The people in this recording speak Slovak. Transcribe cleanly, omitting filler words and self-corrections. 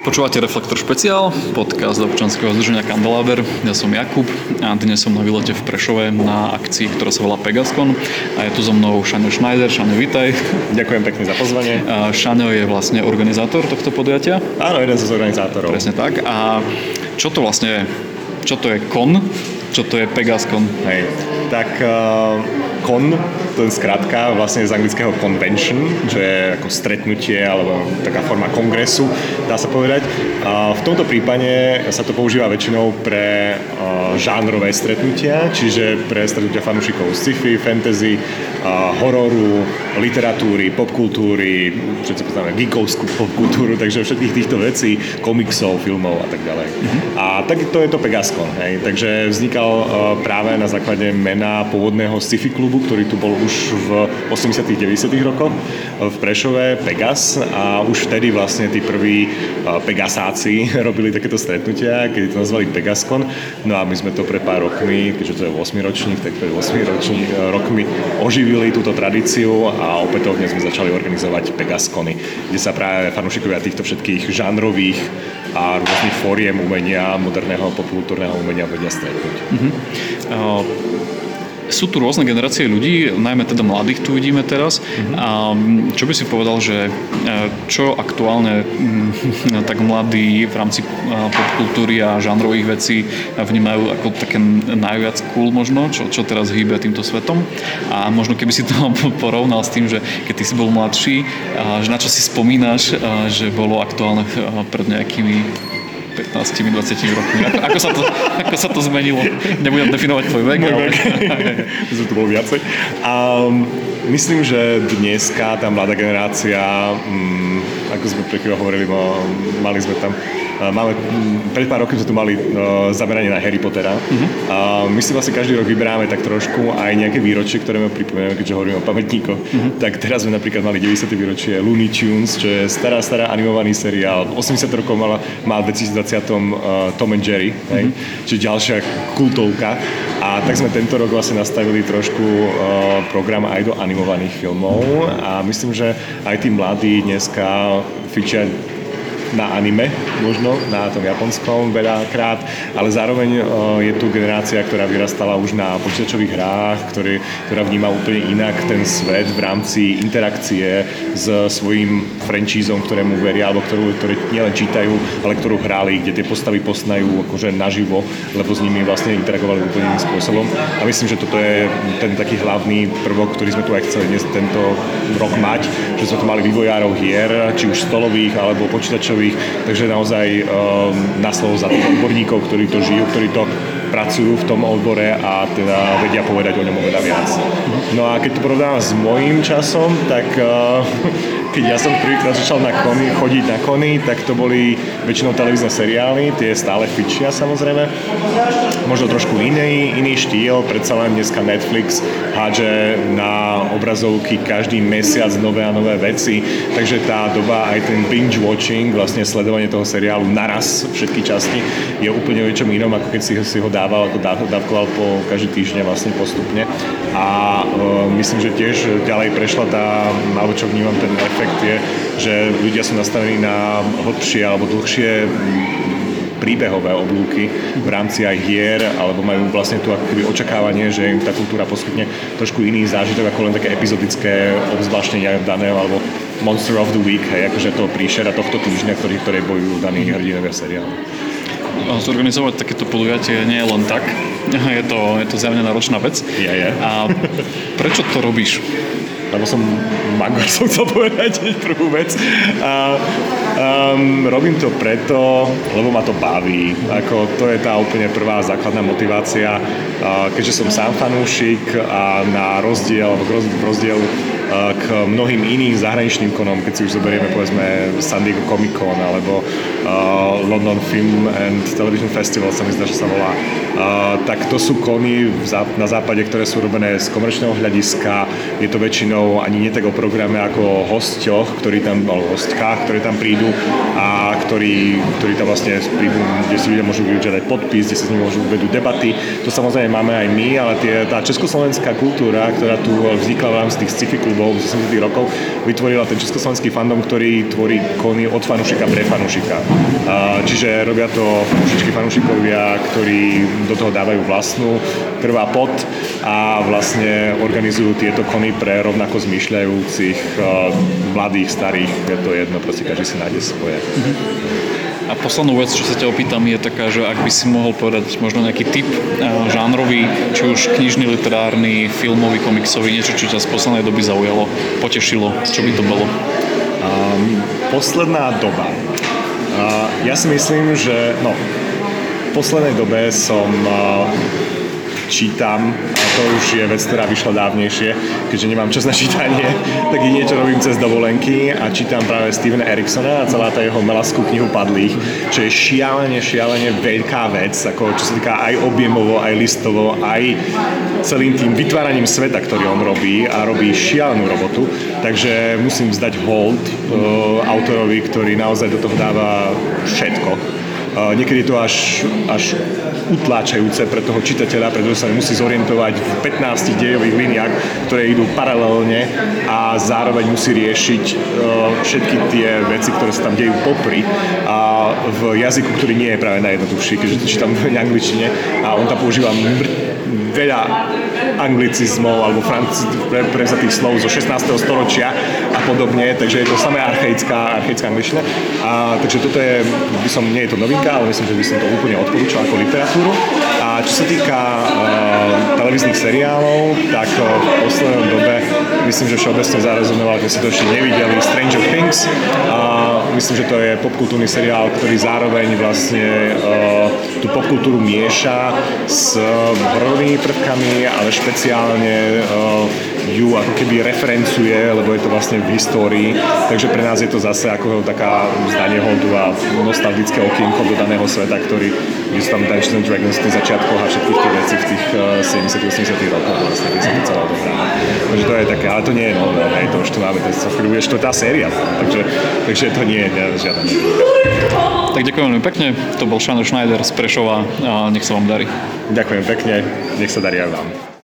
Počúvate Reflektor Špeciál, podcast občianskeho združenia Kandelaber. Ja som Jakub a dnes som na výlete v Prešove na akcii, ktorá sa volá Pegascon. A je tu so mnou Šaňo Schneider. Šaňo, vítaj. Ďakujem pekne za pozvanie. Šaňo je vlastne organizátor tohto podujatia. Áno, jeden z organizátorov. Presne tak. A čo to vlastne je? Čo to je kon? Čo to je Pegascon? Hej, tak kon, to je skratka vlastne z anglického convention, čo je ako stretnutie alebo taká forma kongresu, dá sa povedať. V tomto prípade sa to používa väčšinou pre žánrové stretnutia, čiže pre stretnutia fanúšikov sci-fi, fantasy, hororu, literatúry, popkultúry, všetci poznáme geekovskú popkultúru, takže všetkých týchto vecí, komiksov, filmov a tak ďalej. A tak to je to Pegascon, hej, takže vzniká práve na základe mena pôvodného sci-fi klubu, ktorý tu bol už v 80. 90. rokoch v Prešove, Pegas, a už vtedy vlastne tí prví Pegasáci robili takéto stretnutia, kedy to nazvali Pegascon. No a my sme to pre pár rokmi, keďže to je 8. ročník, tak pred 8 rokmi oživili túto tradíciu a opätovne sme začali organizovať Pegascony, kde sa práve fanúšikovia týchto všetkých žánrových a rôznych fóriem umenia, moderného popkultúrneho umenia vedia stretnúť. Sú tu rôzne generácie ľudí, najmä teda mladých tu vidíme teraz. A čo by si povedal, že čo aktuálne tak mladí v rámci popkultúry a žánrových vecí vnímajú ako také najviac cool možno, čo teraz hýbe týmto svetom? A možno keby si to porovnal s tým, že keď ty si bol mladší, že na čo si spomínaš, že bolo aktuálne pred nejakými 15-20 rokmi. Ako sa to zmenilo? Nebudem definovať tvoj vek. My sme tu boli viacej. Myslím, že dneska tá mladá generácia, ako sme pre chvíľa hovorili, pred pár rokov sme tu mali zameranie na Harry Pottera. My si vlastne každý rok vyberáme tak trošku aj nejaké výročie, ktoré my pripomíname, keďže hovoríme o pamätníkoch. Tak teraz sme napríklad mali 90. výročie Looney Tunes, čo je stará animovaný seriál. 80 rokov mal v 2020 Tom and Jerry, čiže ďalšia kultovka. A tak sme tento rok vlastne nastavili trošku program aj do animovaných filmov a myslím, že aj tí mladí dneska fičia na anime, možno na tom japonskom veľakrát, ale zároveň je tu generácia, ktorá vyrastala už na počítačových hrách, ktorá vníma úplne inak ten svet v rámci interakcie s svojím franchízom, ktorému veria, alebo ktoré nielen čítajú, ale ktorú hráli, kde tie postavy poznajú akože naživo, lebo s nimi vlastne interagovali úplne iným spôsobom. A myslím, že toto je ten taký hlavný prvok, ktorý sme tu aj chceli dnes tento rok mať, že sme tu mali vývojárov hier, či už stolových, alebo počítačových. Takže naozaj na slovo za tých odborníkov, ktorí to žijú, ktorí to pracujú v tom odbore a teda vedia povedať o ňom oveľa viac. No a keď to porovnávam s mojím časom, tak keď ja som prvýkrát začal chodiť na kony, tak to boli väčšinou televízne seriály, tie stále fičia samozrejme. Možno trošku iný štýl, predsa len dneska Netflix hádže na obrazovky každý mesiac nové a nové veci, takže tá doba, aj ten binge watching, vlastne sledovanie toho seriálu naraz všetky časti, je úplne o niečom inom, ako keď si ho dával, ako dávkoval po každý týždeň vlastne postupne. A myslím, že tiež ďalej prešla alebo čo vnímam ten efekt je, že ľudia sú nastavení na hlbšie alebo dlhšie príbehové oblúky v rámci aj hier, alebo majú vlastne tu akoby očakávanie, že im tá kultúra poskytne trošku iný zážitok ako len také epizodické obzvláštenia daného alebo Monster of the Week, hej, akože to príšera tohto týždňa, ktoré bojujú daní hrdinovia seriálu. Zorganizovať takéto podujatie nie je len tak, je to zjavne náročná vec. Je. A prečo to robíš? Lebo som magor, som chcel povedať prvú vec. Robím to preto, lebo ma to baví. To je tá úplne prvá základná motivácia. Keďže som sám fanúšik a rozdiel k mnohým iným zahraničným konom, keď si už zoberieme povedzme San Diego Comic-Con alebo London Film and Television Festival, sa mi zdá, že sa volá. Tak to sú kony na západe, ktoré sú robené z komerčného hľadiska. Je to väčšinou ani nie tak o programe ako o hosťoch, ktorí tam prídu a ktorý tam vlastne prídu, kde si ľudia môžu využiť aj podpis, kde si s nimi môžu vedú debaty. To samozrejme máme aj my, ale tá československá kultúra, ktorá tu vznikla v rámci tých sci-fi klubov z 80. rokov, vytvorila ten československý fandom, ktorý tvorí kóny od fanúšika pre fanúšika. Čiže robia to fanúšičky fanúšikovia, ktorí do toho dávajú vlastnú krv a pot a vlastne organizujú tieto kóny pre rovnako zmyšľajúcich mladých, starých, je to jedno, proste každý si nájde svoje. A poslednú vec, čo sa ťa opýtam, je taká, že ak by si mohol povedať možno nejaký typ žánrový, či už knižný, literárny, filmový, komiksový, niečo, čo ťa z poslednej doby zaujalo, potešilo, čo by to bolo? Posledná doba. Ja si myslím, že v poslednej dobe som čítam, a to už je vec, ktorá vyšla dávnejšie, keďže nemám čas na čítanie, tak jedine čo robím cez dovolenky a čítam práve Stevena Eriksona a celá tá jeho Melaskú knihu padlých, čo je šialene veľká vec, ako čo sa týka aj objemovo, aj listovo, aj celým tým vytváraním sveta, ktorý on robí a robí šialenú robotu, takže musím vzdať hold autorovi, ktorý naozaj do toho dáva všetko. Niekedy je to až utláčajúce pre toho čitateľa, pretože sa musí zorientovať v 15 dejových líniách, ktoré idú paralelne a zároveň musí riešiť všetky tie veci, ktoré sa tam dejú popri a v jazyku, ktorý nie je práve najjednoduchší, keďže to čítam v angličtine a on tam používa veľa anglicizmov alebo prevzatých slov zo 16. storočia a podobne, takže je to samé archaická angličtina. Takže toto je, nie je to novinka, ale myslím, že by som to úplne odporúčal ako literatúru. A čo sa týka televíznych seriálov, tak v poslednej dobe myslím, že všeobecne zarezonoval, keď ste to ešte nevideli, Stranger Things. Myslím, že to je popkultúrny seriál, ktorý zároveň vlastne tú popkultúru mieša s hororovými prvkami, ale špeciálne ju ako keby referencuje, lebo je to vlastne v histórii. Takže pre nás je to zase ako taká vzdanie holdu a nostalgické okienko do daného sveta, ktorý je tam Dungeons and Dragons v tých začiatkoch a všetkých tých vecí v tých 70-80 rokoch vlastne, kde sa to celá dohráva. Takže to je také, ale to nie je nové, hej, to už tu máme, to je tá séria, takže to nie je žiadna. Tak ďakujem veľmi pekne, to bol Šaňo Schneider z Prešova a nech sa vám darí. Ďakujem pekne, nech sa darí aj vám.